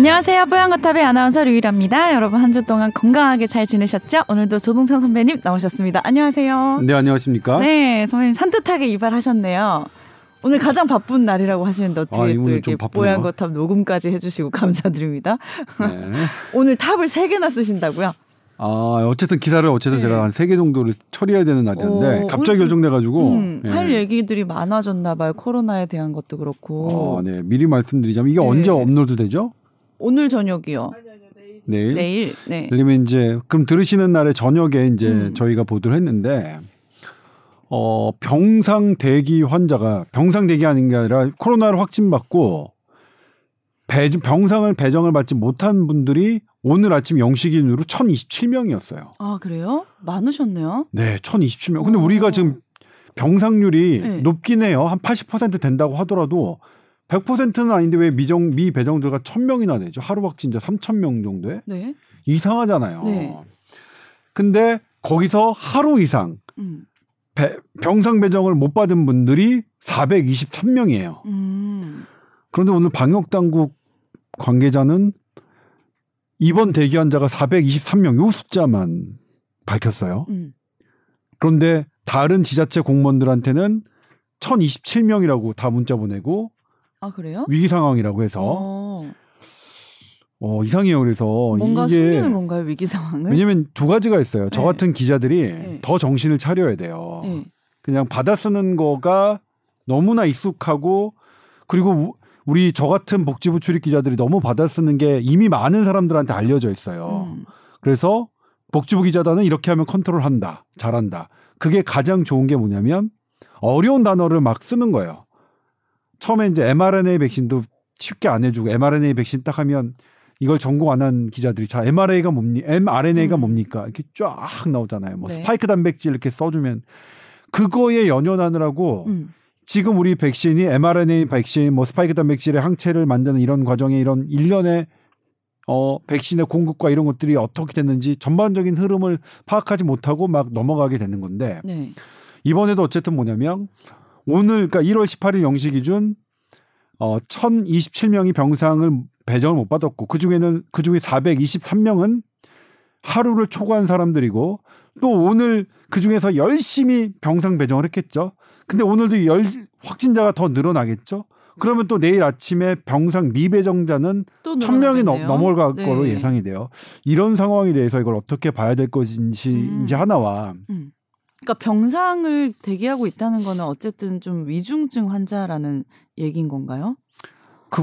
안녕하세요. 뽀얀거탑의 아나운서 류일합니다. 여러분 한 주 동안 건강하게 잘 지내셨죠? 오늘도 조동찬 선배님 나오셨습니다. 안녕하세요. 네, 안녕하십니까? 네, 선배님 산뜻하게 이발하셨네요. 오늘 가장 바쁜 날이라고 하시는데 어떻게 또 이렇게 뽀얀거탑 녹음까지 해주시고 감사드립니다. 네. 오늘 탑을 3개나 쓰신다고요? 어쨌든 기사를 네. 제가 한 3개 정도를 처리해야 되는 날이었는데 갑자기 결정돼가지고 예. 할 얘기들이 많아졌나 봐요. 코로나에 대한 것도 그렇고. 네. 미리 말씀드리자면 이게 언제 업로드 되죠? 오늘 저녁이요. 내일. 네. 그러면 이제 그럼 들으시는 날의 저녁에 이제 저희가 보도를 했는데 병상 대기 아닌 게 아니라 코로나를 확진받고 병상을 배정을 받지 못한 분들이 오늘 아침 0시 기준으로 1,027명이었어요. 아, 그래요? 많으셨네요. 네, 1,027명. 근데 우리가 지금 병상률이 높긴 해요. 한 80% 된다고 하더라도 100%는 아닌데 왜 미배정자가 1,000명이나 되죠? 하루 확진자 3,000명 정도에? 네. 이상하잖아요. 네. 근데 거기서 하루 이상 병상 배정을 못 받은 분들이 423명이에요. 그런데 오늘 방역당국 관계자는 입원 대기 환자가 423명, 이 숫자만 밝혔어요. 그런데 다른 지자체 공무원들한테는 1,027명이라고 다 문자 보내고 그래요? 위기 상황이라고 해서 이상해요. 그래서 뭔가 숨기는 건가요? 위기 상황을? 왜냐하면 두 가지가 있어요. 저 같은 기자들이 더 정신을 차려야 돼요. 그냥 받아 쓰는 거가 너무나 익숙하고 그리고 우리 저 같은 복지부 출입 기자들이 너무 받아 쓰는 게 이미 많은 사람들한테 알려져 있어요. 그래서 복지부 기자단은 이렇게 하면 컨트롤한다. 잘한다. 그게 가장 좋은 게 뭐냐면 어려운 단어를 막 쓰는 거예요. 처음에 이제 mRNA 백신도 쉽게 안 해주고 mRNA 백신 딱 하면 이걸 전공 안 한 기자들이 자 mRNA가 뭡니까? 이렇게 쫙 나오잖아요. 뭐 스파이크 단백질 이렇게 써주면 그거에 연연하느라고 지금 우리 백신이 mRNA 백신, 뭐 스파이크 단백질의 항체를 만드는 이런 과정에 이런 일련의 백신의 공급과 이런 것들이 어떻게 됐는지 전반적인 흐름을 파악하지 못하고 막 넘어가게 되는 건데 이번에도 어쨌든 뭐냐면 오늘 그러니까 1월 18일 0시 기준 1,027명이 병상을 배정을 못 받았고 그중에 423명은 하루를 초과한 사람들이고 또 오늘 그중에서 열심히 병상 배정을 했겠죠. 근데 오늘도 확진자가 더 늘어나겠죠. 그러면 또 내일 아침에 병상 미배정자는 1,000명이 넘어갈 거로 예상이 돼요. 이런 상황에 대해서 이걸 어떻게 봐야 될 것인지 하나와 그러니까 병상을 대기하고 있다는 거는 어쨌든 좀 위중증 환자라는 얘기인 건가요? 그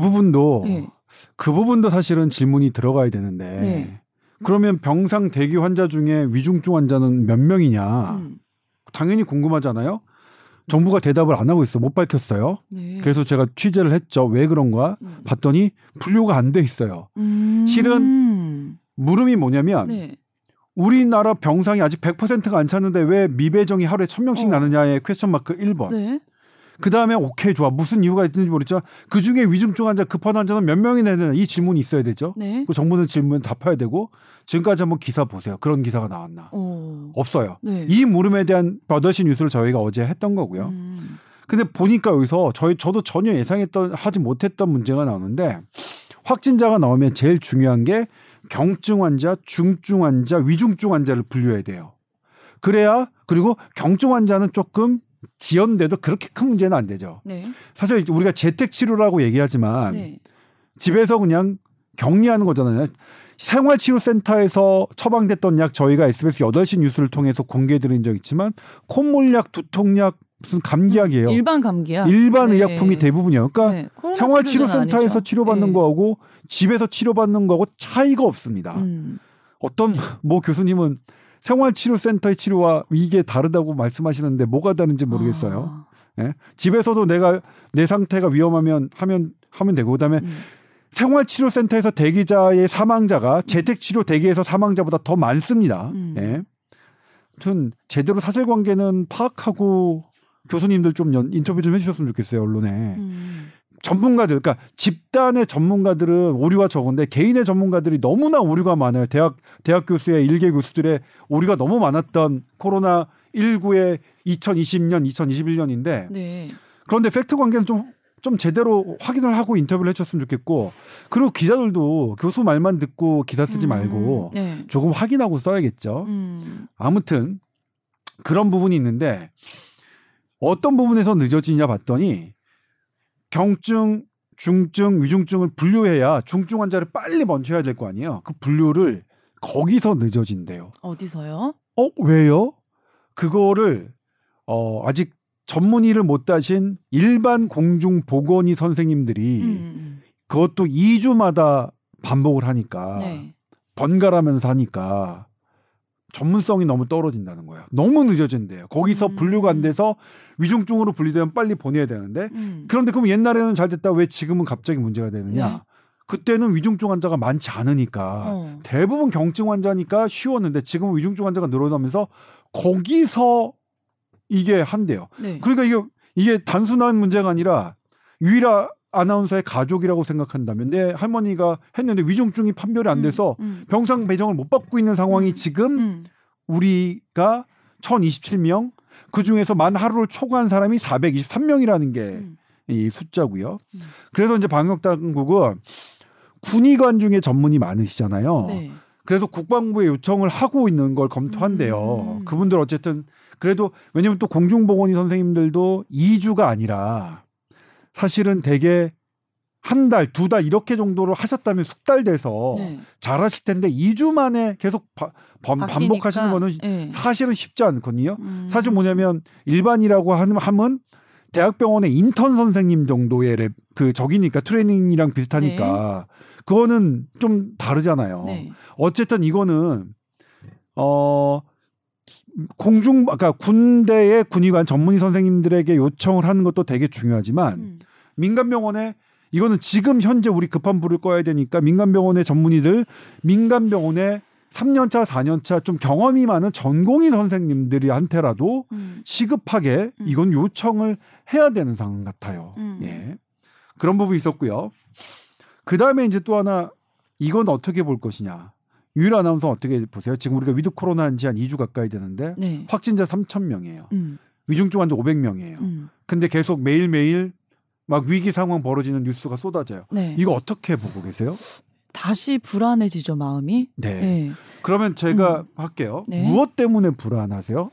부분도 사실은 질문이 들어가야 되는데 그러면 병상 대기 환자 중에 위중증 환자는 몇 명이냐? 당연히 궁금하잖아요. 정부가 대답을 안 하고 있어. 못 밝혔어요. 그래서 제가 취재를 했죠. 왜 그런가? 봤더니 분류가 안 돼 있어요. 실은 물음이 뭐냐면 우리나라 병상이 아직 100%가 안 찼는데 왜 미배정이 하루에 1,000명씩 나느냐의 퀘스천 마크 1번. 그 다음에 오케이 좋아. 무슨 이유가 있는지 모르겠지만 그중에 위중증 환자 급한 환자는 몇 명이나 되냐 이 질문이 있어야 되죠. 그 정부는 질문 답해야 되고 지금까지 한번 기사 보세요. 그런 기사가 나왔나. 없어요. 이 물음에 대한 버더시 뉴스를 저희가 어제 했던 거고요. 근데 보니까 여기서 저도 전혀 하지 못했던 문제가 나오는데 확진자가 나오면 제일 중요한 게 경증 환자, 중증 환자, 위중증 환자를 분류해야 돼요. 그리고 경증 환자는 조금 지연돼도 그렇게 큰 문제는 안 되죠. 사실 우리가 재택치료라고 얘기하지만 집에서 그냥 격리하는 거잖아요. 생활치료센터에서 처방됐던 약 저희가 SBS 8시 뉴스를 통해서 공개해드린 적 있지만 콧물약, 두통약, 무슨 감기약이에요. 일반 감기약. 일반 의약품이 대부분이에요. 그러니까 생활치료센터에서 아니죠. 치료받는 거하고 집에서 치료받는 거하고 차이가 없습니다. 어떤 뭐 교수님은 생활치료센터의 치료와 이게 다르다고 말씀하시는데 뭐가 다른지 모르겠어요. 집에서도 내가 내 상태가 위험하면 하면 되고 그다음에 생활치료센터에서 대기자의 사망자가 재택치료 대기에서 사망자보다 더 많습니다. 아무튼 제대로 사실관계는 파악하고 교수님들 좀 인터뷰 좀 해주셨으면 좋겠어요. 언론에. 전문가들 그러니까 집단의 전문가들은 오류가 적은데 개인의 전문가들이 너무나 오류가 많아요. 대학 교수의 일개 교수들의 오류가 너무 많았던 코로나 19의 2020년 2021년인데 그런데 팩트 관계는 좀 좀 제대로 확인을 하고 인터뷰를 해줬으면 좋겠고, 그리고 기자들도 교수 말만 듣고 기사 쓰지 말고 네. 조금 확인하고 써야겠죠. 아무튼 그런 부분이 있는데 어떤 부분에서 늦어지냐 봤더니 경증, 중증, 위중증을 분류해야 중증 환자를 빨리 먼저 해야 될 거 아니에요. 그 분류를 거기서 늦어진대요. 어디서요? 왜요? 그거를 아직 전문의를 못 따신 일반 공중보건의 선생님들이 그것도 2주마다 반복을 하니까 네. 번갈아면서 하니까 전문성이 너무 떨어진다는 거야. 너무 늦어진대요. 거기서 분류가 안 돼서 위중증으로 분류되면 빨리 보내야 되는데 그런데 그럼 옛날에는 잘 됐다 왜 지금은 갑자기 문제가 되느냐. 네. 그때는 위중증 환자가 많지 않으니까 대부분 경증 환자니까 쉬웠는데 지금은 위중증 환자가 늘어나면서 거기서 이게 한대요. 네. 그러니까 이게 단순한 문제가 아니라 유일한 아나운서의 가족이라고 생각한다면 내 할머니가 했는데 위중증이 판별이 안 돼서 병상 배정을 못 받고 있는 상황이 지금 우리가 1027명 그중에서 만 하루를 초과한 사람이 423명이라는 게 이 숫자고요. 그래서 이제 방역당국은 군의관 중에 전문이 많으시잖아요. 네. 그래서 국방부에 요청을 하고 있는 걸 검토한대요. 그분들 어쨌든 그래도 왜냐면 또 공중보건의 선생님들도 2주가 아니라 사실은 되게 한 달, 두 달 이렇게 정도로 하셨다면 숙달돼서 네. 잘하실 텐데 2주 만에 계속 반복하시는 거는 네. 사실은 쉽지 않거든요. 사실 뭐냐면 일반이라고 하면 대학병원의 인턴 선생님 정도의 그 적이니까 트레이닝이랑 비슷하니까 네. 그거는 좀 다르잖아요. 네. 어쨌든 이거는 아까 군대의 군의관 전문의 선생님들에게 요청을 하는 것도 되게 중요하지만 민간병원에 이거는 지금 현재 우리 급한 불을 꺼야 되니까 민간병원의 전문의들, 민간병원의 3년차, 4년차 좀 경험이 많은 전공의 선생님들한테라도 시급하게 이건 요청을 해야 되는 상황 같아요. 예. 그런 부분이 있었고요. 그다음에 이제 또 하나 이건 어떻게 볼 것이냐. 유일 아나운서 어떻게 보세요? 지금 우리가 위드 코로나 한지 한 2주 가까이 되는데 네. 확진자 3,000명이에요. 위중증 환자 500명이에요. 근데 계속 매일매일 막 위기 상황 벌어지는 뉴스가 쏟아져요. 네. 이거 어떻게 보고 계세요? 다시 불안해지죠, 마음이. 네. 네. 그러면 제가 할게요. 네. 무엇 때문에 불안하세요?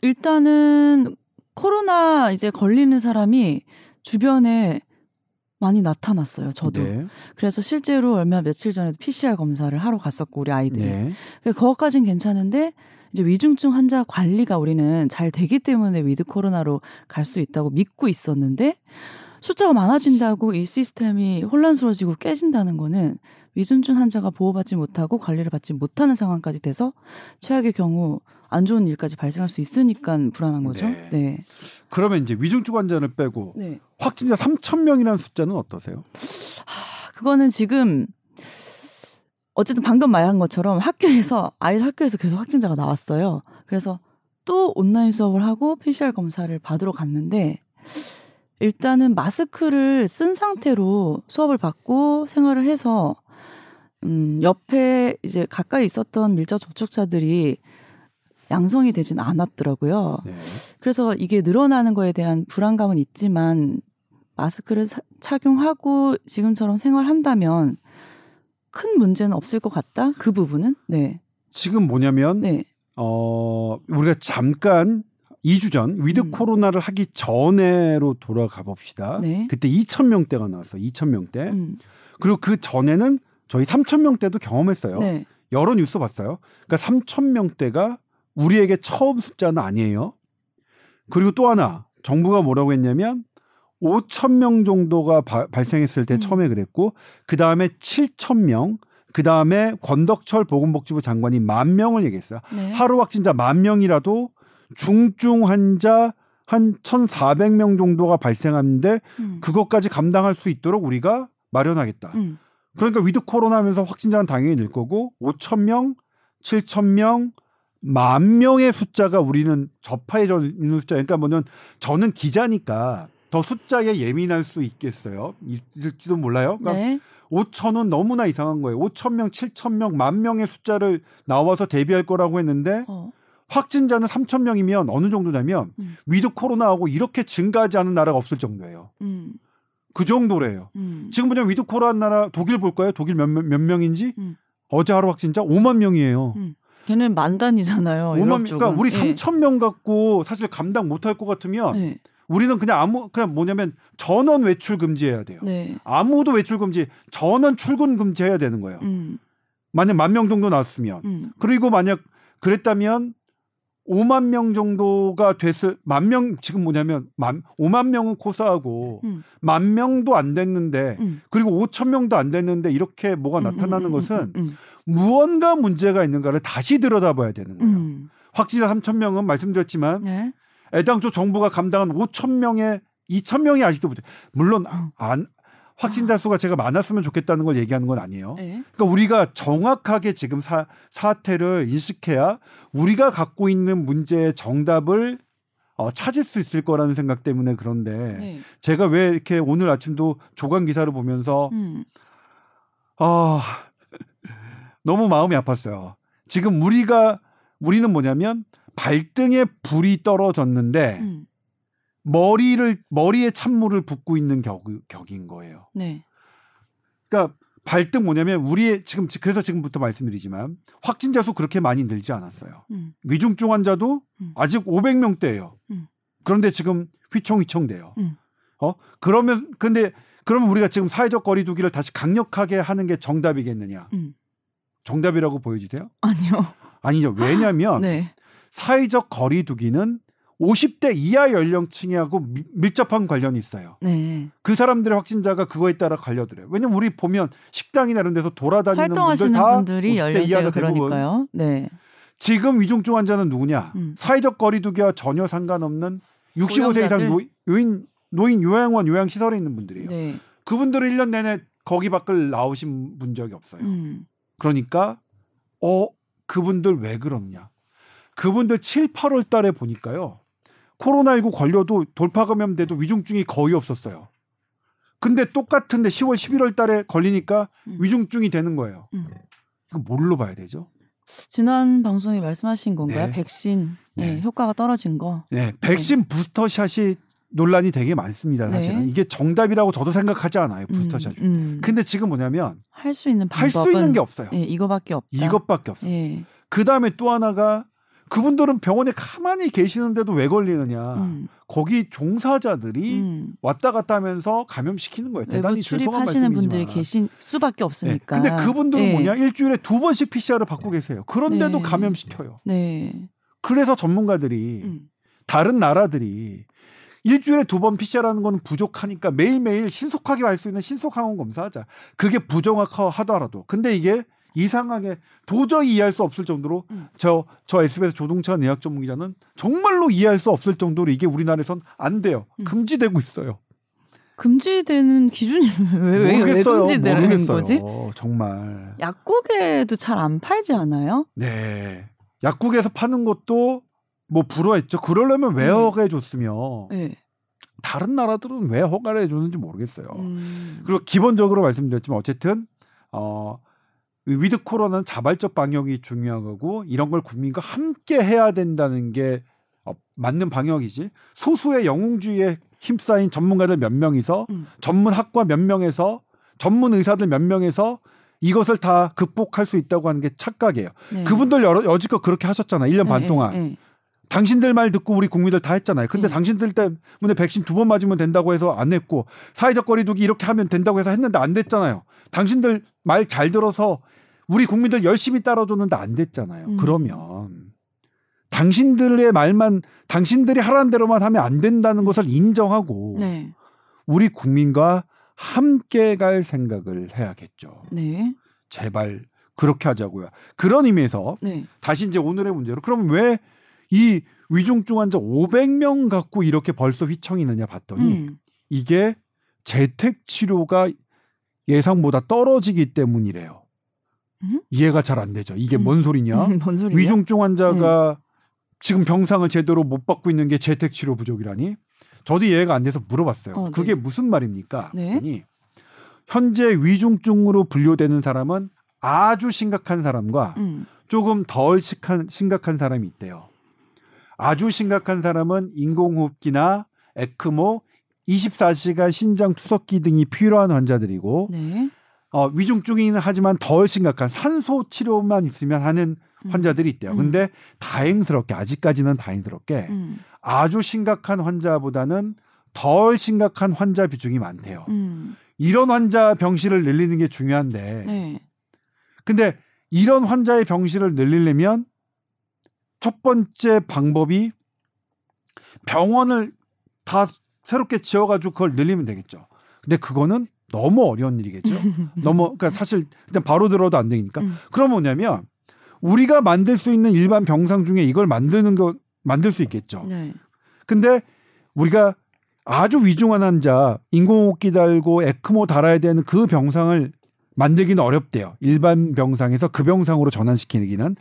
일단은 코로나 이제 걸리는 사람이 주변에 많이 나타났어요. 저도. 네. 그래서 실제로 얼마 며칠 전에도 PCR 검사를 하러 갔었고 우리 아이들이. 네. 그거까진 괜찮은데 이제 위중증 환자 관리가 우리는 잘 되기 때문에 위드 코로나로 갈 수 있다고 믿고 있었는데 숫자가 많아진다고 이 시스템이 혼란스러워지고 깨진다는 거는 위중증 환자가 보호받지 못하고 관리를 받지 못하는 상황까지 돼서 최악의 경우 안 좋은 일까지 발생할 수 있으니까 불안한 거죠. 네. 네. 그러면 이제 위중증 환자를 빼고 네. 확진자 3,000명이라는 숫자는 어떠세요? 그거는 지금 어쨌든 방금 말한 것처럼 아이 학교에서 계속 확진자가 나왔어요. 그래서 또 온라인 수업을 하고 PCR 검사를 받으러 갔는데 일단은 마스크를 쓴 상태로 수업을 받고 생활을 해서 옆에 이제 가까이 있었던 밀접 접촉자들이 양성이 되진 않았더라고요. 네. 그래서 이게 늘어나는 거에 대한 불안감은 있지만 마스크를 착용하고 지금처럼 생활한다면 큰 문제는 없을 것 같다. 그 부분은. 네. 지금 뭐냐면 네. 우리가 잠깐 2주 전 위드 코로나를 하기 전에로 돌아가 봅시다. 네. 그때 2,000명대가 나왔어요. 2,000명대. 그리고 그 전에는 저희 3,000명대도 경험했어요. 네. 여러 뉴스 봤어요. 그러니까 3,000명대가 우리에게 처음 숫자는 아니에요. 그리고 또 하나 정부가 뭐라고 했냐면 5,000명 정도가 발생했을 때 처음에 그랬고 그다음에 7,000명 그다음에 권덕철 보건복지부 장관이 10,000명을 얘기했어요. 네. 하루 확진자 10,000명이라도 중증 환자 한 1,400명 정도가 발생하는데 그것까지 감당할 수 있도록 우리가 마련하겠다. 그러니까 위드 코로나 하면서 확진자는 당연히 늘 거고 5,000명, 7,000명 10,000명의 숫자가 우리는 접하여져 있는 숫자. 그러니까 뭐는 저는 기자니까 더 숫자에 예민할 수 있겠어요. 있을지도 몰라요. 그러니까 네. 5,000은 너무나 이상한 거예요. 5,000명, 7,000명, 10,000명의 숫자를 나와서 대비할 거라고 했는데 확진자는 3,000명이면 어느 정도냐면 위드 코로나하고 이렇게 증가하지 않은 나라가 없을 정도예요. 그 정도래요. 지금 보면 위드코로한 나라 독일 볼까요? 독일 몇 명인지 어제 하루 확진자 5만 명이에요. 걔는 만 단이잖아요. 5만 명. 그러니까 우리 3천 명 갖고 사실 감당 못할 것 같으면 네. 우리는 그냥 그냥 뭐냐면 전원 외출 금지해야 돼요. 네. 아무도 외출 금지, 전원 출근 금지해야 되는 거예요. 만약 1만 명 정도 나왔으면 그리고 만약 그랬다면 5만 명 정도가 됐을 1만 명 지금 뭐냐면 5만 명은 고사하고 1만 명도 안 됐는데 그리고 5천 명도 안 됐는데 이렇게 뭐가 나타나는 것은 무언가 문제가 있는가를 다시 들여다봐야 되는 거예요. 확진자 3천 명은 말씀드렸지만 네. 애당초 정부가 감당한 5천 명에 2천 명이 아직도 못해. 물론 확진자 수가 제가 많았으면 좋겠다는 걸 얘기하는 건 아니에요. 네. 그러니까 우리가 정확하게 지금 사태를 인식해야 우리가 갖고 있는 문제의 정답을 찾을 수 있을 거라는 생각 때문에 그런데 네. 제가 왜 이렇게 오늘 아침도 조간 기사를 보면서 너무 마음이 아팠어요. 지금 우리는 뭐냐면 발등에 불이 떨어졌는데 머리에 찬물을 붓고 있는 격인 거예요. 네. 그러니까 발등 뭐냐면 우리의 지금 그래서 지금부터 말씀드리지만 확진자 수 그렇게 많이 늘지 않았어요. 위중증 환자도 아직 500명대예요. 그런데 지금 휘청휘청 돼요. 그러면 우리가 지금 사회적 거리두기를 다시 강력하게 하는 게 정답이겠느냐? 정답이라고 보여주세요? 아니요. 아니죠. 왜냐하면 네. 사회적 거리두기는 50대 이하 연령층하고 밀접한 관련이 있어요. 네. 그 사람들의 확진자가 그거에 따라 갈려들어요. 왜냐면 우리 보면 식당이나 이런 데서 돌아다니는 분들 다 50대 이하가 되고요. 네. 지금 위중증 환자는 누구냐? 사회적 거리두기와 전혀 상관없는 65세 이상 노인 요양원 요양시설에 있는 분들이에요. 네. 그분들은 1년 내내 거기 밖을 나오신 분 적이 없어요. 그러니까 그분들 왜 그러냐? 그분들 7, 8월 달에 보니까요. 코로나19 걸려도 돌파 감염돼도 위중증이 거의 없었어요. 근데 똑같은데 10월, 11월 달에 걸리니까 위중증이 되는 거예요. 이거 뭘로 봐야 되죠? 지난 방송에 말씀하신 건가요? 네. 백신 네. 효과가 떨어진 거. 네, 백신 네. 부스터샷이 논란이 되게 많습니다. 사실은 네. 이게 정답이라고 저도 생각하지 않아요. 부스터샷. 근데 지금 뭐냐면 할 수 있는 방법은 할 수 있는 게 없어요. 네, 이거밖에 없다. 이것밖에 없어요. 네. 그 다음에 또 하나가 그분들은 병원에 가만히 계시는데도 왜 걸리느냐. 거기 종사자들이 왔다 갔다 하면서 감염시키는 거예요. 대단히 죄송한 말씀이지만. 출입하시는 분들이 계신 수밖에 없으니까. 네. 근데 그분들은 네. 뭐냐. 일주일에 2번씩 PCR을 받고 계세요. 그런데도 네. 감염시켜요. 네. 그래서 전문가들이 다른 나라들이 일주일에 2번 PCR하는 건 부족하니까 매일매일 신속하게 할 수 있는 신속항원 검사하자. 그게 부정확하더라도. 근데 이게 이상하게 도저히 이해할 수 없을 정도로 저 SBS 조동찬 의학 전문 기자는 정말로 이해할 수 없을 정도로 이게 우리나라에선 안 돼요. 금지되고 있어요. 금지되는 기준이 왜 금지되는 모르겠어요. 거지? 정말. 약국에도 잘 안 팔지 않아요? 네. 약국에서 파는 것도 뭐 불허했죠. 그러려면 왜 허가해줬으며 네. 다른 나라들은 왜 허가를 해줬는지 모르겠어요. 그리고 기본적으로 말씀드렸지만 어쨌든 위드 코로나는 자발적 방역이 중요한 거고 이런 걸 국민과 함께 해야 된다는 게 맞는 방역이지 소수의 영웅주의에 힘싸인 전문가들 몇 명이서 전문 학과 몇 명에서 전문 의사들 몇 명에서 이것을 다 극복할 수 있다고 하는 게 착각이에요. 네. 그분들 여지껏 그렇게 하셨잖아요. 1년 반 동안. 당신들 말 듣고 우리 국민들 다 했잖아요. 근데 당신들 때문에 백신 2번 맞으면 된다고 해서 안 했고 사회적 거리두기 이렇게 하면 된다고 해서 했는데 안 됐잖아요. 당신들 말 잘 들어서 우리 국민들 열심히 따라줬는데 안 됐잖아요. 그러면 당신들의 말만 당신들이 하라는 대로만 하면 안 된다는 것을 인정하고 네. 우리 국민과 함께 갈 생각을 해야겠죠. 네. 제발 그렇게 하자고요. 그런 의미에서 네. 다시 이제 오늘의 문제로 그럼 왜 이 위중증 환자 500명 갖고 이렇게 벌써 휘청이느냐 봤더니 이게 재택치료가 예상보다 떨어지기 때문이래요. 이해가 잘 안 되죠. 이게 뭔 소리냐? 뭔 소리냐? 위중증 환자가 지금 병상을 제대로 못 받고 있는 게 재택치료 부족이라니? 저도 이해가 안 돼서 물어봤어요. 네. 그게 무슨 말입니까? 네. 그랬더니 현재 위중증으로 분류되는 사람은 아주 심각한 사람과 조금 덜 심각한 사람이 있대요. 아주 심각한 사람은 인공호흡기나 에크모, 24시간 신장 투석기 등이 필요한 환자들이고 네. 위중증이긴 하지만 덜 심각한 산소 치료만 있으면 하는 환자들이 있대요. 근데 다행스럽게 아직까지는 다행스럽게 아주 심각한 환자보다는 덜 심각한 환자 비중이 많대요. 이런 환자 병실을 늘리는 게 중요한데 네. 근데 이런 환자의 병실을 늘리려면 첫 번째 방법이 병원을 다 새롭게 지어가지고 그걸 늘리면 되겠죠. 근데 그거는 너무 어려운 일이겠죠. 그러니까 사실 일단 바로 들어도 안 되니까. 그럼 뭐냐면 우리가 만들 수 있는 일반 병상 중에 이걸 만들 수 있겠죠. 네. 근데 우리가 아주 위중한 환자 인공호흡기 달고 에크모 달아야 되는 그 병상을 만들기는 어렵대요. 일반 병상에서 그 병상으로 전환시키기는.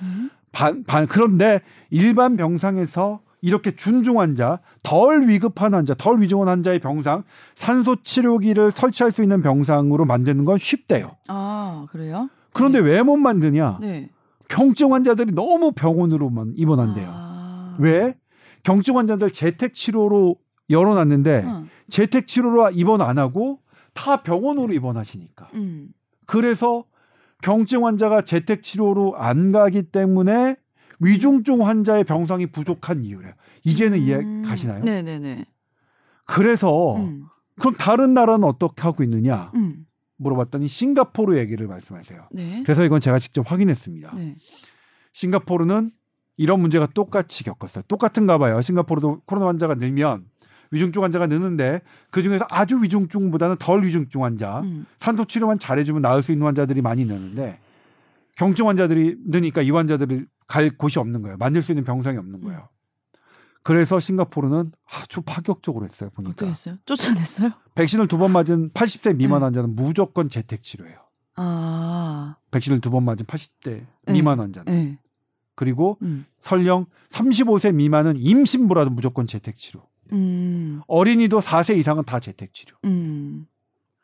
그런데 일반 병상에서 이렇게 준중 환자, 덜 위급한 환자, 덜 위중한 환자의 병상, 산소 치료기를 설치할 수 있는 병상으로 만드는 건 쉽대요. 아, 그래요? 그런데 네. 왜 못 만드냐? 네. 경증 환자들이 너무 병원으로만 입원한대요. 아. 왜? 경증 환자들 재택 치료로 열어놨는데 재택 치료로 입원 안 하고 다 병원으로 입원하시니까. 그래서 경증 환자가 재택 치료로 안 가기 때문에 위중증 환자의 병상이 부족한 이유래요. 이제는 이해 가시나요? 네네네. 그래서 그럼 다른 나라는 어떻게 하고 있느냐 물어봤더니 싱가포르 얘기를 말씀하세요. 네. 그래서 이건 제가 직접 확인했습니다. 네. 싱가포르는 이런 문제가 똑같이 겪었어요. 똑같은가 봐요. 싱가포르도 코로나 환자가 늘면 위중증 환자가 느는데 그중에서 아주 위중증보다는 덜 위중증 환자 산소 치료만 잘해주면 나을 수 있는 환자들이 많이 느는데 경증 환자들이 느니까 이 환자들이 갈 곳이 없는 거예요. 만들 수 있는 병상이 없는 거예요. 그래서 싱가포르는 아주 파격적으로 했어요. 보니까. 어떻게 했어요? 쫓아냈어요? 백신을 2번 맞은 80세 미만 환자는 무조건 재택치료예요. 아. 백신을 2번 맞은 80대 미만 환자는. 그리고 설령 35세 미만은 임신부라도 무조건 재택치료. 어린이도 4세 이상은 다 재택치료.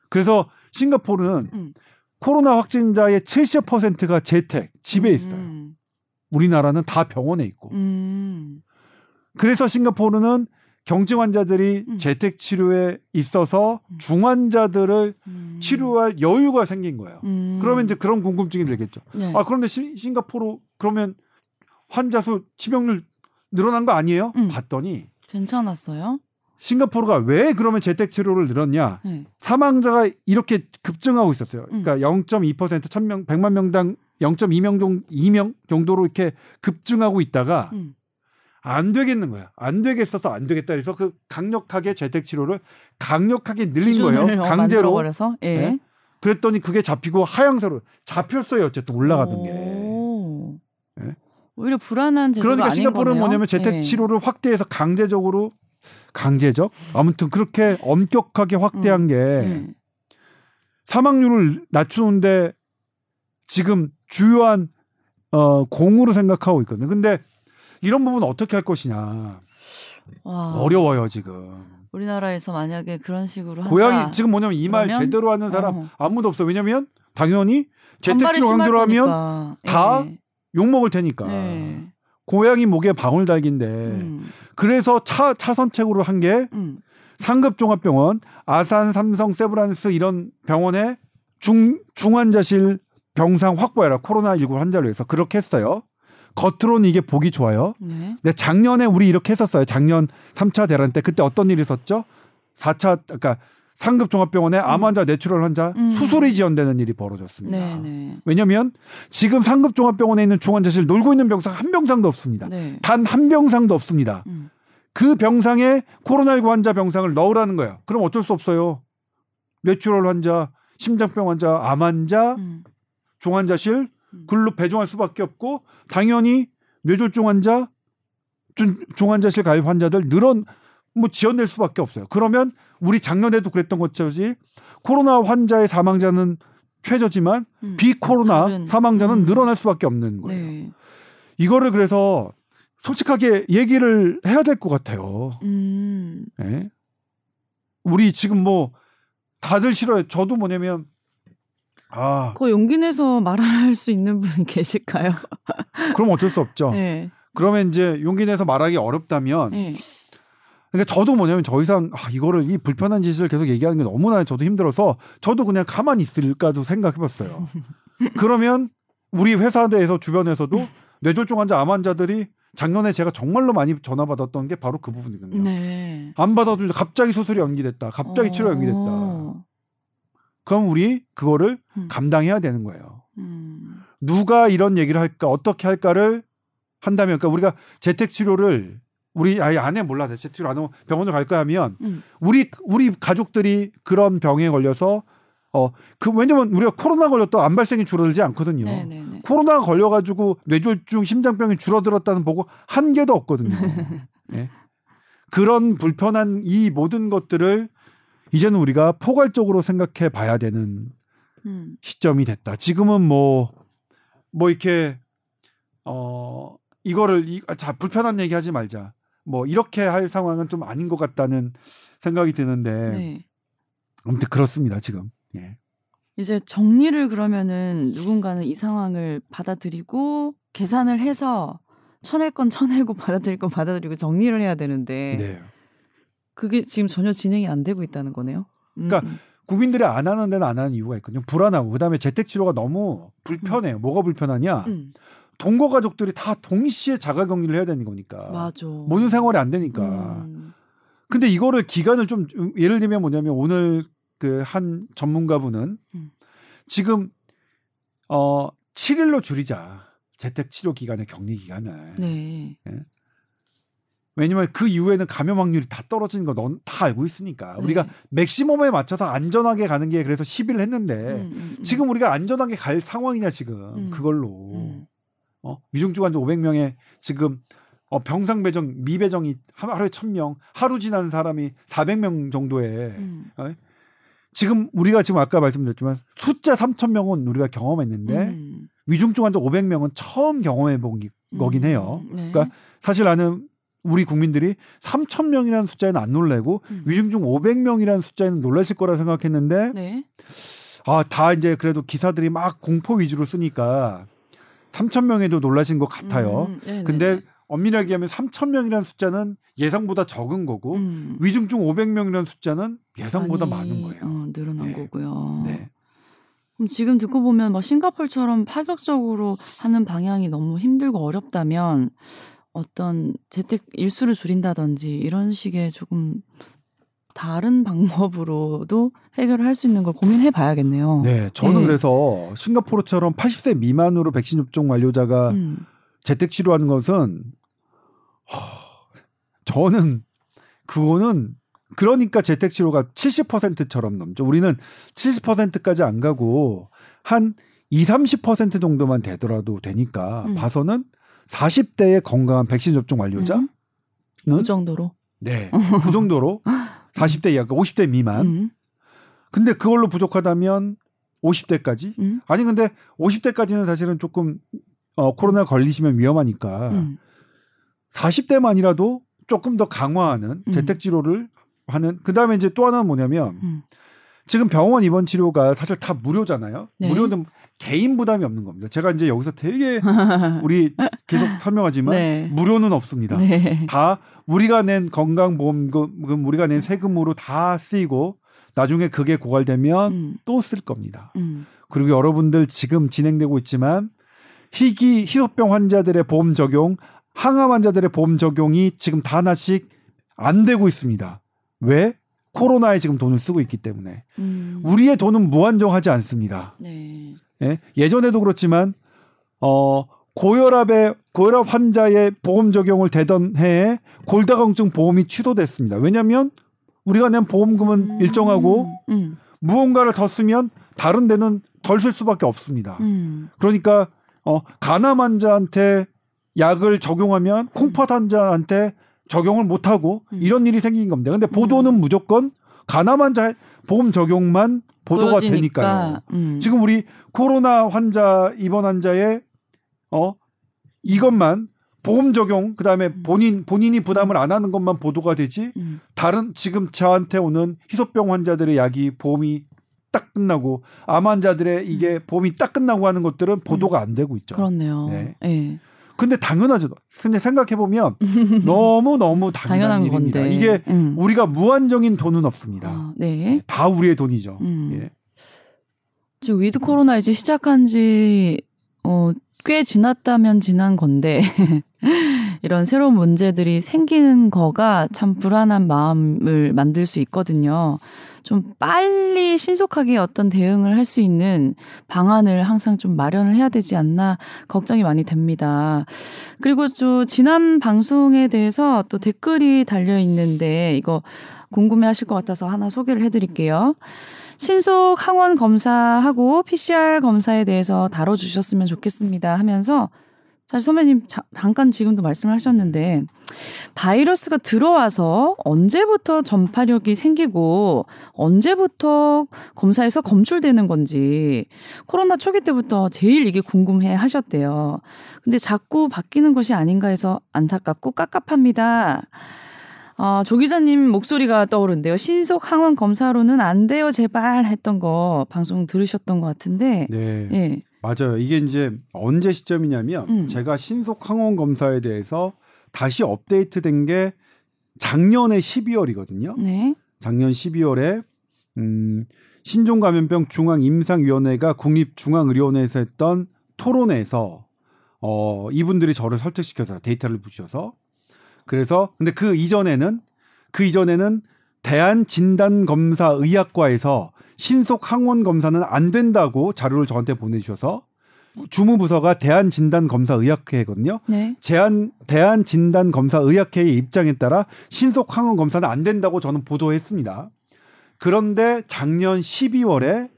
그래서 싱가포르는 코로나 확진자의 70%가 재택, 집에 있어요. 우리나라는 다 병원에 있고. 그래서 싱가포르는 경증 환자들이 재택 치료에 있어서 중환자들을 치료할 여유가 생긴 거예요. 그러면 이제 그런 궁금증이 들겠죠. 네. 아, 그런데 싱가포르 그러면 환자 수 치명률 늘어난 거 아니에요? 봤더니 괜찮았어요? 싱가포르가 왜 그러면 재택 치료를 늘었냐? 네. 사망자가 이렇게 급증하고 있었어요. 그러니까 0.2% 1000명 100만 명당 0.2명 정도로 이렇게 급증하고 있다가 안 되겠는 거야. 안 되겠어서 안 되겠다 그래서 그 강력하게 재택 치료를 강력하게 늘린 거예요. 강제로. 예. 네. 그랬더니 그게 잡히고 하향세로 잡혔어요. 어쨌든 올라가던 게. 네. 오히려 불안한 제도가 그러니까 아닌 싱가포르는 거네요. 뭐냐면 재택 치료를 확대해서 강제적? 아무튼 그렇게 엄격하게 확대한 게 사망률을 낮추는데 지금 주요한 공으로 생각하고 있거든요. 근데 이런 부분은 어떻게 할 것이냐. 와, 어려워요 지금. 우리나라에서 만약에 그런 식으로 한다. 지금 뭐냐면 이 말 제대로 하는 사람 아무도 없어. 왜냐면 당연히 재택치료 강도로 하면 다 욕먹을 테니까. 고양이 목에 방울 달기인데 그래서 차선책으로 한 게 상급종합병원, 아산, 삼성, 세브란스 이런 병원에 중환자실 병상 확보해라. 코로나19 환자를 위해서. 그렇게 했어요. 겉으로는 이게 보기 좋아요. 네. 근데 작년에 우리 이렇게 했었어요. 작년 3차 대란 때. 그때 어떤 일이 있었죠? 4차 그러니까 상급종합병원에 암환자, 뇌출혈 환자 수술이 지연되는 일이 벌어졌습니다. 네, 네. 왜냐하면 지금 상급종합병원에 있는 중환자실 놀고 있는 병상 한 병상도 없습니다. 네. 단 한 병상도 없습니다. 그 병상에 코로나19 환자 병상을 넣으라는 거예요. 그럼 어쩔 수 없어요. 뇌출혈 환자, 심장병 환자, 암환자 중환자실 글로 배정할 수밖에 없고 당연히 뇌졸중 환자 중환자실 가입 환자들 늘은 뭐 지연될 수밖에 없어요. 그러면 우리 작년에도 그랬던 것처럼 코로나 환자의 사망자는 최저지만 비코로나 사망자는 늘어날 수밖에 없는 거예요. 네. 이거를 그래서 솔직하게 얘기를 해야 될 것 같아요. 네? 우리 지금 뭐 다들 싫어요. 저도 뭐냐면 그 용기 내서 말할 수 있는 분 계실까요? 그럼 어쩔 수 없죠. 네. 그러면 이제 용기 내서 말하기 어렵다면 그러니까 저도 뭐냐면 저 이상 이거를 이 불편한 짓을 계속 얘기하는 게 너무나 저도 힘들어서 저도 그냥 가만히 있을까도 생각해봤어요. 그러면 우리 회사 내에서 주변에서도 뇌졸중 환자 암 환자들이 작년에 제가 정말로 많이 전화 받았던 게 바로 그 부분이거든요. 네. 안 받아도 갑자기 수술이 연기됐다. 갑자기 치료 연기됐다. 그럼 우리 그거를 감당해야 되는 거예요. 누가 이런 얘기를 할까 어떻게 할까를 한다면 그러니까 우리가 재택치료를 우리 아예 안 해 몰라 재택치료 안 하면 병원을 갈까 하면 우리 가족들이 그런 병에 걸려서 왜냐면 우리가 코로나 걸렸다 암 발생이 줄어들지 않거든요. 네네네. 코로나 걸려가지고 뇌졸중 심장병이 줄어들었다는 보고 한 개도 없거든요. 네. 그런 불편한 이 모든 것들을 이제는 우리가 포괄적으로 생각해 봐야 되는 시점이 됐다. 지금은 뭐 이렇게 이거를 자 불편한 얘기 하지 말자. 뭐 이렇게 할 상황은 좀 아닌 것 같다는 생각이 드는데 네. 아무튼 그렇습니다 지금. 예. 이제 정리를 그러면은 누군가는 이 상황을 받아들이고 계산을 해서 쳐낼 건 쳐내고 받아들일 건 받아들이고 정리를 해야 되는데 네. 그게 지금 전혀 진행이 안 되고 있다는 거네요. 그러니까 국민들이 안 하는 데는 안 하는 이유가 있거든요. 불안하고 그다음에 재택치료가 너무 불편해요. 뭐가 불편하냐? 동거 가족들이 다 동시에 자가격리를 해야 되는 거니까. 맞아. 모든 생활이 안 되니까. 근데 이거를 기간을 좀 예를 들면 뭐냐면 오늘 그 한 전문가분은 지금 7일로 줄이자 재택치료 기간의 격리 기간을. 네. 예? 왜냐면 그 이후에는 감염 확률이 다 떨어지는 거 넌 다 알고 있으니까 네. 우리가 맥시멈에 맞춰서 안전하게 가는 게 그래서 10일 했는데 지금 우리가 안전하게 갈 상황이냐 지금 그걸로 위중증 환자 500명에 지금 병상 배정 미배정이 하루에 1,000명 하루 지난 사람이 400명 정도에. 지금 우리가 지금 아까 말씀드렸지만 숫자 3,000명은 우리가 경험했는데 위중증 환자 500명은 처음 경험해본 거긴 해요. 네. 그러니까 사실 나는 우리 국민들이 3,000명이라는 숫자에는 안 놀래고 위중증 500명이라는 숫자에는 놀라실 거라 생각했는데 네. 다 이제 그래도 기사들이 막 공포 위주로 쓰니까 3,000명에도 놀라신 것 같아요. 네, 근데 네. 엄밀하게 하면 3,000명이라는 숫자는 예상보다 적은 거고 위중증 500명이라는 숫자는 예상보다 많은 거예요. 늘어난 네. 거고요. 네. 그럼 지금 듣고 보면 싱가포르처럼 파격적으로 하는 방향이 너무 힘들고 어렵다면 어떤 재택 일수를 줄인다든지 이런 식의 조금 다른 방법으로도 해결을 할 수 있는 걸 고민해 봐야겠네요. 네, 저는 네. 그래서 싱가포르처럼 80세 미만으로 백신 접종 완료자가 재택치료하는 것은 저는 그거는 그러니까 재택치료가 70%처럼 넘죠. 우리는 70%까지 안 가고 한 20-30% 정도만 되더라도 되니까 봐서는 40대의 건강한 백신 접종 완료자 그 정도로? 네. 그 정도로 40대 이하, 50대 미만 근데 그걸로 부족하다면 50대까지? 아니 근데 50대까지는 사실은 조금 코로나 걸리시면 위험하니까 40대만이라도 조금 더 강화하는 재택치료를 하는 그다음에 이제 또 하나는 뭐냐면 지금 병원 입원 치료가 사실 다 무료잖아요. 네. 무료는 개인 부담이 없는 겁니다. 제가 이제 여기서 되게 우리 계속 설명하지만 네. 무료는 없습니다. 네. 다 우리가 낸 건강보험금 우리가 낸 세금으로 다 쓰이고 나중에 그게 고갈되면 또 쓸 겁니다. 그리고 여러분들 지금 진행되고 있지만 희소병 환자들의 보험 적용, 항암 환자들의 보험 적용이 지금 다 하나씩 안 되고 있습니다. 왜? 코로나에 지금 돈을 쓰고 있기 때문에 우리의 돈은 무한정하지 않습니다. 네. 예? 예전에도 그렇지만 고혈압 환자의 보험 적용을 되던 해에 골다공증 보험이 취소됐습니다. 왜냐하면 우리가 낸 보험금은 일정하고 무언가를 더 쓰면 다른 데는 덜 쓸 수밖에 없습니다. 그러니까 간암 환자한테 약을 적용하면 콩팥 환자한테 적용을 못하고 이런 일이 생긴 겁니다. 근데 보도는 무조건 간암 환자 보험 적용만 보도가 되니까요. 지금 우리 코로나 환자 입원 환자의 이것만 보험 적용 그다음에 본인이 부담을 안 하는 것만 보도가 되지 다른 지금 저한테 오는 희소병 환자들의 약이 보험이 딱 끝나고 암 환자들의 이게 보험이 딱 끝나고 하는 것들은 보도가 안 되고 있죠. 그렇네요. 네. 네. 근데 당연하죠. 근데 생각해보면 너무너무 당연한 일입니다. 건데. 이게 우리가 무한정인 돈은 없습니다. 아, 네. 다 우리의 돈이죠. 예. 지금 위드 코로나 이제 시작한 지 꽤 지났다면 지난 건데 이런 새로운 문제들이 생기는 거가 참 불안한 마음을 만들 수 있거든요. 좀 빨리 신속하게 어떤 대응을 할 수 있는 방안을 항상 좀 마련을 해야 되지 않나 걱정이 많이 됩니다. 그리고 또 지난 방송에 대해서 또 댓글이 달려 있는데 이거 궁금해하실 것 같아서 하나 소개를 해드릴게요. 신속 항원 검사하고 PCR 검사에 대해서 다뤄주셨으면 좋겠습니다 하면서 사실 선배님 잠깐 지금도 말씀을 하셨는데 바이러스가 들어와서 언제부터 전파력이 생기고 언제부터 검사에서 검출되는 건지 코로나 초기 때부터 제일 이게 궁금해 하셨대요. 근데 자꾸 바뀌는 것이 아닌가 해서 안타깝고 깝깝합니다. 조 기자님 목소리가 떠오른데요. 신속 항원 검사로는 안 돼요, 제발 했던 거 방송 들으셨던 것 같은데. 네, 예. 맞아요. 이게 이제 언제 시점이냐면 제가 신속 항원 검사에 대해서 다시 업데이트된 게 작년에 12월이거든요. 네. 작년 12월에 신종감염병중앙임상위원회가 국립중앙의료원에서 했던 토론회에서 이분들이 저를 설득시켜서 데이터를 붙여서. 그래서 근데 그 이전에는 대한진단검사의학과에서 신속 항원 검사는 안 된다고 자료를 저한테 보내주셔서 주무부서가 대한진단검사의학회거든요. 네. 대한진단검사의학회의 입장에 따라 신속 항원 검사는 안 된다고 저는 보도했습니다. 그런데 작년 12월에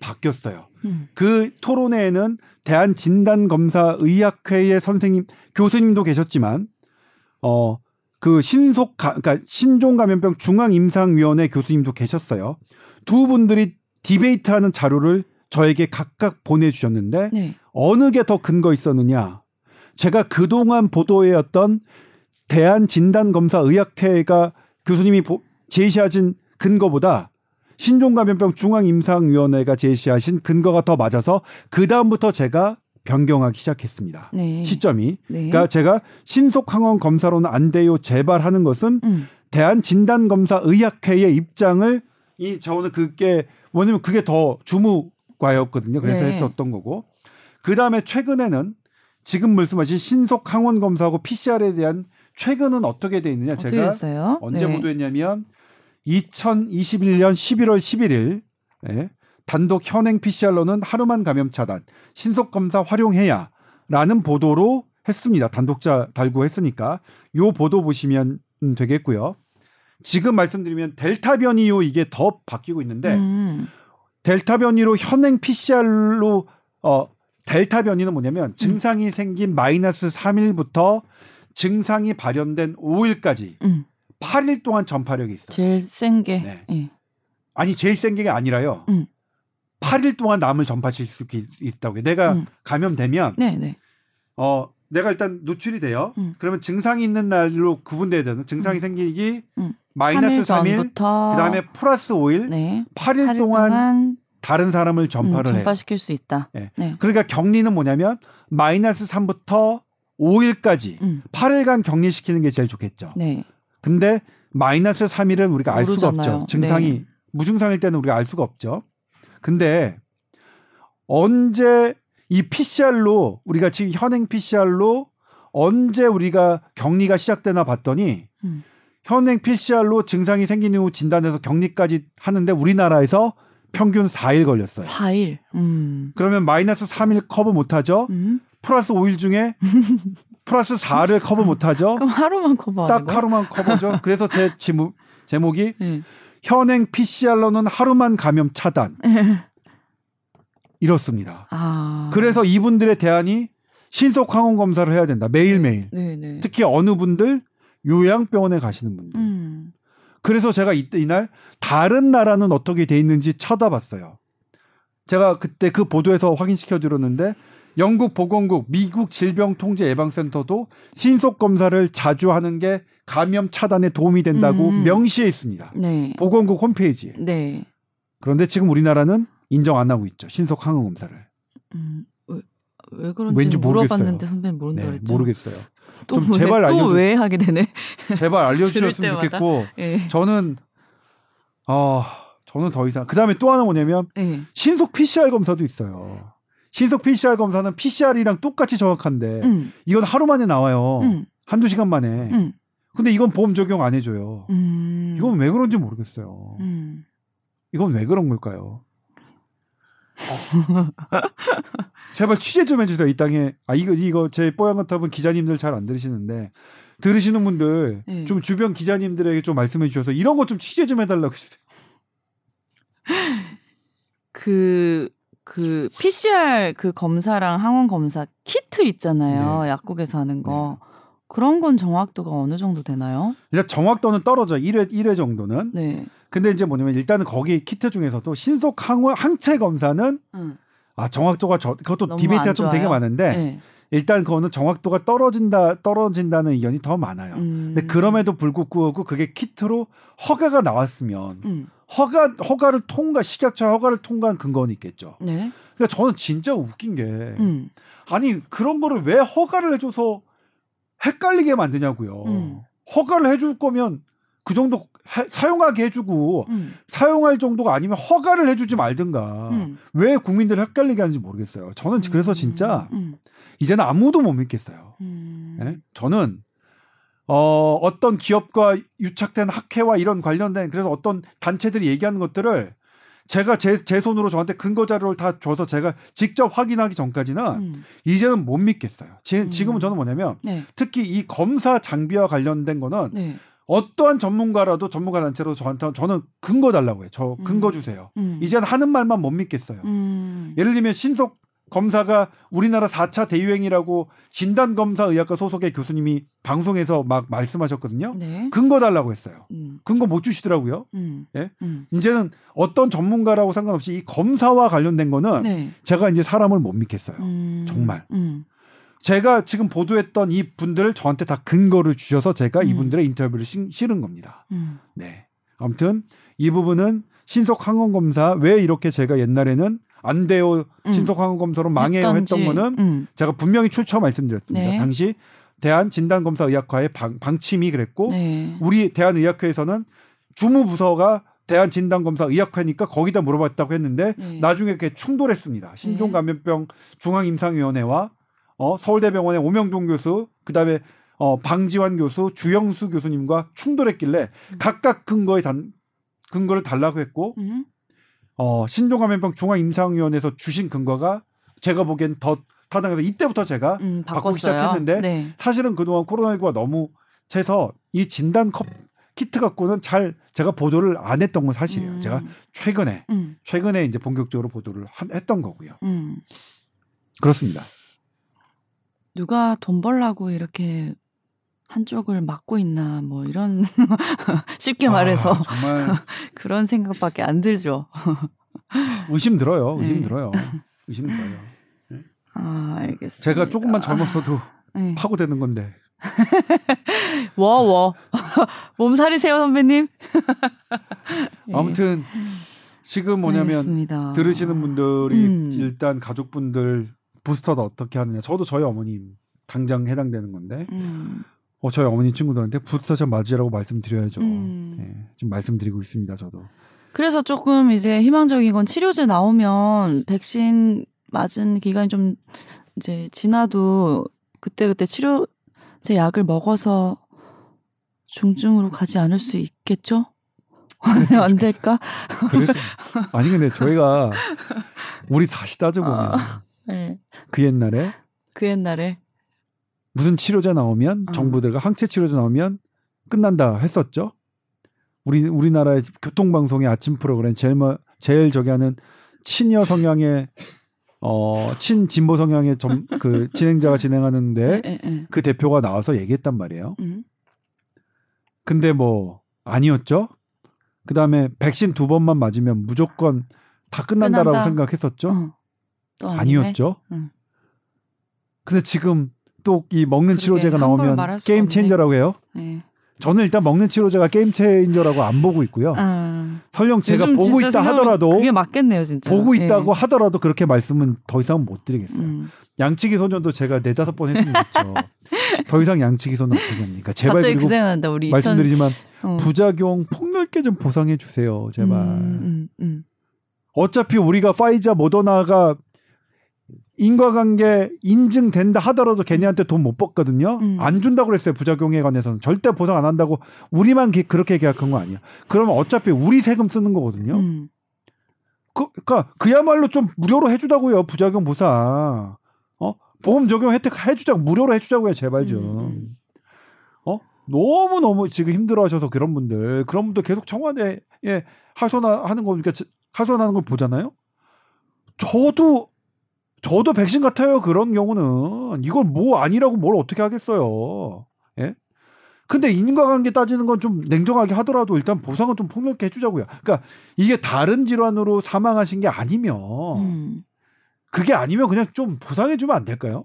바뀌었어요. 그 토론회에는 대한진단검사의학회의 교수님도 계셨지만 그 그러니까 신종감염병 중앙임상위원회 교수님도 계셨어요. 두 분들이 디베이트하는 자료를 저에게 각각 보내주셨는데 네. 어느 게 더 근거 있었느냐? 제가 그동안 보도해왔던 대한진단검사의학회가 교수님이 제시하신 근거보다 신종감염병 중앙임상위원회가 제시하신 근거가 더 맞아서 그 다음부터 제가 변경하기 시작했습니다. 네. 시점이. 네. 그러니까 제가 신속항원 검사로는 안 돼요. 제발 하는 것은 대한진단검사의학회의 입장을 저는 그게 뭐냐면 그게 더 주무과였거든요. 그래서 네. 했었던 거고. 그다음에 최근에는 지금 말씀하신 신속항원 검사하고 PCR에 대한 최근은 어떻게 돼 있느냐. 제가 됐어요? 언제 네. 보도했냐면 2021년 11월 11일 네. 단독 현행 PCR로는 하루만 감염 차단, 신속검사 활용해야 라는 보도로 했습니다. 단독자 달고 했으니까 요 보도 보시면 되겠고요. 지금 말씀드리면 델타 변이요 이게 더 바뀌고 있는데 델타 변이로 현행 PCR로 델타 변이는 뭐냐면 증상이 생긴 마이너스 3일부터 증상이 발현된 5일까지 8일 동안 전파력이 있어요. 제일 센 게. 네. 예. 아니 제일 센 게 아니라요. 8일 동안 남을 전파시킬 수 있다고요. 내가 감염되면 네네. 내가 일단 노출이 돼요. 그러면 증상이 있는 날로 구분돼야 되는 증상이 생기기 마이너스 3일 그다음에 플러스 5일 네. 8일 동안 다른 사람을 전파시킬 수 있다. 네. 네. 그러니까 격리는 뭐냐면 마이너스 3부터 5일까지 8일간 격리시키는 게 제일 좋겠죠. 네. 근데 마이너스 3일은 우리가 알 모르잖아요. 수가 없죠. 증상이 네. 무증상일 때는 우리가 알 수가 없죠. 근데 언제 이 PCR로 우리가 지금 현행 PCR로 언제 우리가 격리가 시작되나 봤더니 현행 PCR로 증상이 생긴 이후 진단해서 격리까지 하는데 우리나라에서 평균 4일 걸렸어요. 4일. 그러면 마이너스 3일 커버 못하죠. 플러스 5일 중에 플러스 4를 커버 못하죠. 그럼 하루만 커버. 딱 하루만 커버죠. 그래서 제 제목이 현행 PCR로는 하루만 감염 차단. 이렇습니다. 아... 그래서 이분들의 대안이 신속 항원 검사를 해야 된다. 매일매일. 네, 네, 네. 특히 어느 분들 요양병원에 가시는 분들. 그래서 제가 이날 다른 나라는 어떻게 돼 있는지 찾아봤어요. 제가 그때 그 보도에서 확인시켜드렸는데 영국 보건국, 미국 질병통제예방센터도 신속 검사를 자주 하는 게 감염 차단에 도움이 된다고 명시해 있습니다. 네. 보건국 홈페이지에. 네. 그런데 지금 우리나라는 인정 안 하고 있죠. 신속 항원 검사를. 왜 그런지 물어봤는데 선배님 모른다 그랬죠. 네, 모르겠어요. 좀 제발 알려. 또 왜 하게 되네. 제발 알려주셨으면 좋겠고. 네. 저는 더 이상. 그 다음에 또 하나 뭐냐면 네. 신속 PCR 검사도 있어요. 신속 PCR 검사는 PCR이랑 똑같이 정확한데 이건 하루 만에 나와요. 한두 시간 만에. 근데 이건 보험 적용 안 해줘요. 이건 왜 그런지 모르겠어요. 이건 왜 그런 걸까요? 제발 취재 좀 해주세요. 이 땅에 이거 제 뽀얀거탑은 기자님들 잘 안 들으시는데 들으시는 분들 좀 주변 기자님들에게 좀 말씀해 주셔서 이런 거 좀 취재 좀 해달라고 해주세요. 그 PCR 그 검사랑 항원 검사 키트 있잖아요. 네. 약국에서 하는 거. 네. 그런 건 정확도가 어느 정도 되나요? 일단 정확도는 떨어져. 1회 정도는. 네. 근데 이제 뭐냐면 일단은 거기 키트 중에서도 신속 항체 검사는 정확도가 그것도 디베이트가 좀 되게 많은데 네. 일단 그거는 정확도가 떨어진다는 의견이 더 많아요. 근데 그럼에도 불구하고 그게 키트로 허가가 나왔으면 허가를 통과 식약처 허가를 통과한 근거는 있겠죠. 네. 그러니까 저는 진짜 웃긴 게 아니 그런 거를 왜 허가를 해줘서 헷갈리게 만드냐고요. 허가를 해줄 거면 그 정도 사용하게 해주고 사용할 정도가 아니면 허가를 해주지 말든가. 왜 국민들을 헷갈리게 하는지 모르겠어요. 저는 그래서 진짜 이제는 아무도 못 믿겠어요. 네? 저는 어떤 기업과 유착된 학회와 이런 관련된 그래서 어떤 단체들이 얘기하는 것들을 제가 제 손으로 저한테 근거 자료를 다 줘서 제가 직접 확인하기 전까지는 이제는 못 믿겠어요. 지금은 저는 뭐냐면 특히 이 검사 장비와 관련된 거는 어떠한 전문가라도 전문가 단체로 저는 근거 달라고 해요. 저 근거 주세요. 이제는 하는 말만 못 믿겠어요. 예를 들면 신속 검사가 우리나라 4차 대유행이라고 진단검사의학과 소속의 교수님이 방송에서 막 말씀하셨거든요. 네. 근거 달라고 했어요. 근거 못 주시더라고요. 예? 이제는 어떤 전문가라고 상관없이 이 검사와 관련된 거는 네. 제가 이제 사람을 못 믿겠어요. 정말. 제가 지금 보도했던 이 분들을 저한테 다 근거를 주셔서 제가 이분들의 인터뷰를 실은 겁니다. 네. 아무튼 이 부분은 신속 항원 검사 왜 이렇게 제가 옛날에는 안 돼요. 신속항원 검사로 망해요 했던 거는 제가 분명히 출처 말씀드렸습니다. 네. 당시 대한진단검사의학회의 방침이 그랬고 우리 대한의학회에서는 주무부서가 대한진단검사의학회니까 거기다 물어봤다고 했는데 나중에 그게 충돌했습니다. 신종감염병중앙임상위원회와 서울대병원의 오명종 교수 그다음에 방지환 교수 주영수 교수님과 충돌했길래 각각 근거를 달라고 했고 신종감염병 중앙임상위원회에서 주신 근거가 제가 보기엔 더 타당해서 이때부터 제가 바꾸기 시작했는데 네. 사실은 그동안 코로나19가 너무 해서 이 진단 키트 갖고는 잘 제가 보도를 안 했던 건 사실이에요. 제가 최근에 이제 본격적으로 보도를 했던 거고요. 그렇습니다. 누가 돈 벌라고 이렇게 한쪽을 막고 있나 뭐 이런 쉽게 말해서 정말 그런 생각밖에 안 들죠. 의심 들어요. 네? 아 알겠습니다. 제가 조금만 젊었어도 파고드는 건데. 몸살이세요 선배님? 네. 아무튼 지금 뭐냐면 알겠습니다. 들으시는 분들이 일단 가족분들 부스터도 어떻게 하느냐. 저도 저희 어머님 당장 해당되는 건데. 저희 어머니 친구들한테 부스터샷 맞으라고 말씀드려야죠. 네, 지금 말씀드리고 있습니다. 저도. 그래서 조금 이제 희망적인 건 치료제 나오면 백신 맞은 기간이 좀 이제 지나도 그때 치료제 약을 먹어서 중증으로 가지 않을 수 있겠죠? 안 될까? 아니 근데 저희가 우리 다시 따져보면 그 옛날에 무슨 치료제 나오면 정부들과 항체 치료제 나오면 끝난다 했었죠. 우리나라의 교통방송의 아침 프로그램 제일 저기 하는 친여 성향의 친진보 성향의 그 진행자가 진행하는데 그 대표가 나와서 얘기했단 말이에요. 근데 뭐 아니었죠. 그 다음에 백신 2번만 맞으면 무조건 다 끝난다라고 생각했었죠. 또 아니었죠. 근데 지금 또 이 먹는 치료제가 나오면 게임 체인저라고 해요. 네. 저는 일단 먹는 치료제가 게임 체인저라고 안 보고 있고요. 설령 제가 보고 있다 하더라도 그게 맞겠네요, 진짜. 보고 있다고 하더라도 그렇게 말씀은 더 이상은 못 드리겠어요. 양치기 소년도 제가 4-5번 했죠. 더 이상 양치기 소년 어떻게 합니까? 제발 그리고 우리 말씀드리지만 부작용 폭넓게 좀 보상해 주세요, 제발. 어차피 우리가 파이자 모더나가 인과관계 인증된다 하더라도 걔네한테 돈 못 벗거든요. 안 준다고 그랬어요. 부작용에 관해서는. 절대 보상 안 한다고 우리만 그렇게 계약한 거 아니야. 그러면 어차피 우리 세금 쓰는 거거든요. 그러니까 그야말로 좀 무료로 해주자고요. 부작용 보상. 보험 적용 혜택 해주자고. 무료로 해주자고요. 제발 좀. 너무너무 지금 힘들어하셔서 그런 분들. 그런 분들 계속 청와대에 하소연하는 거니까 하소연하는 걸 보잖아요. 저도 백신 같아요. 그런 경우는 이걸 뭐 아니라고 뭘 어떻게 하겠어요. 예? 근데 인과관계 따지는 건 좀 냉정하게 하더라도 일단 보상은 좀 폭넓게 해주자고요. 그러니까 이게 다른 질환으로 사망하신 게 아니면 그게 아니면 그냥 좀 보상해주면 안 될까요?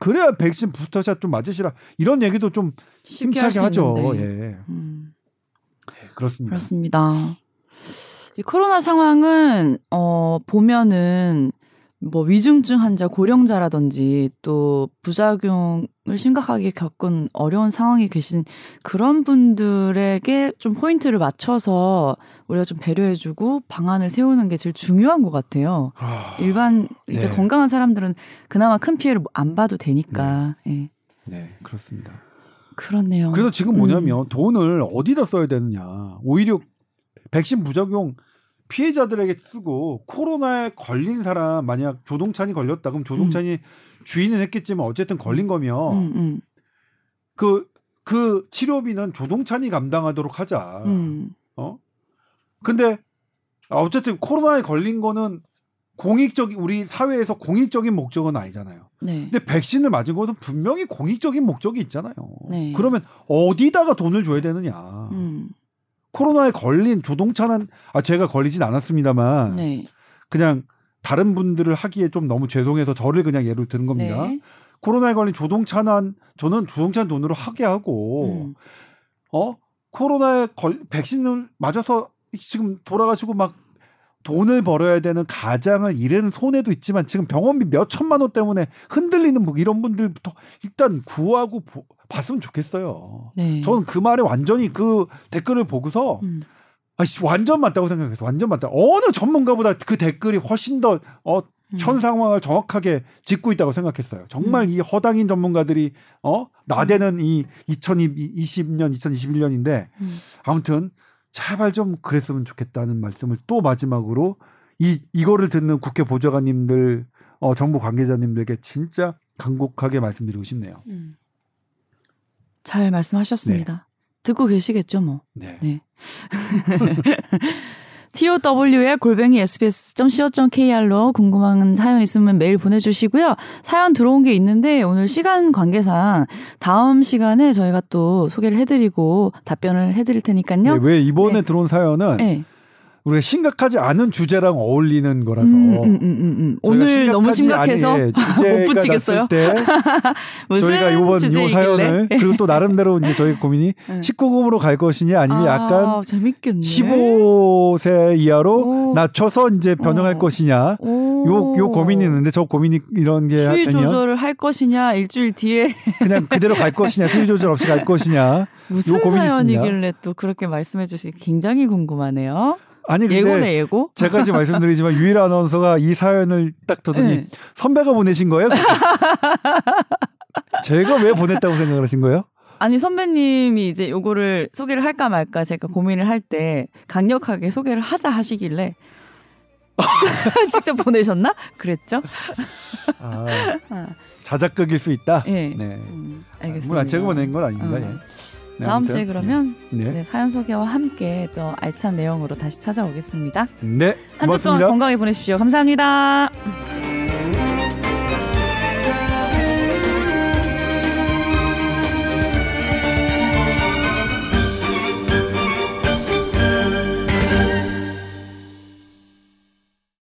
그래야 백신 부스터샷 좀 맞으시라 이런 얘기도 좀 힘차게 하죠. 예. 그렇습니다. 그렇습니다. 이 코로나 상황은 보면은 뭐 위중증 환자, 고령자라든지 또 부작용을 심각하게 겪은 어려운 상황에 계신 그런 분들에게 좀 포인트를 맞춰서 우리가 좀 배려해주고 방안을 세우는 게 제일 중요한 것 같아요. 일반 이렇게 건강한 사람들은 그나마 큰 피해를 안 봐도 되니까. 네, 그렇습니다. 그렇네요. 그래서 지금 뭐냐면 돈을 어디다 써야 되느냐. 오히려 백신 부작용 피해자들에게 쓰고 코로나에 걸린 사람 만약 조동찬이 걸렸다 그럼 조동찬이 주의는 했겠지만 어쨌든 걸린 거면 그 치료비는 조동찬이 감당하도록 하자. 근데 어쨌든 코로나에 걸린 거는 우리 사회에서 공익적인 목적은 아니잖아요. 네. 근데 백신을 맞은 것은 분명히 공익적인 목적이 있잖아요. 네. 그러면 어디다가 돈을 줘야 되느냐. 코로나에 걸린 조동찬은 제가 걸리진 않았습니다만 그냥 다른 분들을 하기에 좀 너무 죄송해서 저를 그냥 예로 드는 겁니다. 코로나에 걸린 조동찬은 저는 조동찬 돈으로 하게 하고 코로나에 백신을 맞아서 지금 돌아가시고 막 돈을 벌어야 되는 가장을 잃은 손해도 있지만 지금 병원비 몇 천만 원 때문에 흔들리는 이런 분들부터 일단 구하고 봤으면 좋겠어요. 저는 그 말에 완전히 그 댓글을 보고서 완전 맞다고 생각했어요. 완전 맞다. 어느 전문가보다 그 댓글이 훨씬 더 현 상황을 정확하게 짚고 있다고 생각했어요. 정말 이 허당인 전문가들이 나대는 이 2020년, 2021년인데 아무튼 제발 좀 그랬으면 좋겠다는 말씀을 또 마지막으로 이거를 듣는 국회 보좌관님들, 정부 관계자님들에게 진짜 간곡하게 말씀드리고 싶네요. 잘 말씀하셨습니다. 듣고 계시겠죠, 뭐. 네. TOWL@sbs.co.kr로 궁금한 사연 있으면 메일 보내주시고요. 사연 들어온 게 있는데 오늘 시간 관계상 다음 시간에 저희가 또 소개를 해드리고 답변을 해드릴 테니까요. 왜 이번에 들어온 사연은 우리가 심각하지 않은 주제랑 어울리는 거라서 오늘 너무 심각해서 못 붙이겠어요. 무슨 저희가 이번 사연을 그리고 또 나름대로 이제 저희 고민이 19금으로 갈 것이냐 아니면 약간 재밌겠네. 15세 이하로 낮춰서 이제 변형할 것이냐 요 고민이 있는데 저 고민이 이런 게 수위 조절을 할 것이냐 일주일 뒤에 그냥 그대로 갈 것이냐 수위 조절 없이 갈 것이냐 무슨 사연이길래 또 그렇게 말씀해 주시기 굉장히 궁금하네요. 아니 근데 예고네 예고. 제가 지금 말씀드리지만 유일한 아나운서가 이 사연을 딱 듣더니 선배가 보내신 거예요? 제가 왜 보냈다고 생각을 하신 거예요? 아니 선배님이 이제 요거를 소개를 할까 말까 제가 고민을 할 때 강력하게 소개를 하자 하시길래 직접 보내셨나? 그랬죠? 자작극일 수 있다? 알겠습니다. 물론 제가 보낸 건 아닙니다. 다음 주에 그러면 사연 소개와 함께 또 알찬 내용으로 다시 찾아오겠습니다. 한 주 동안 건강히 보내십시오. 감사합니다.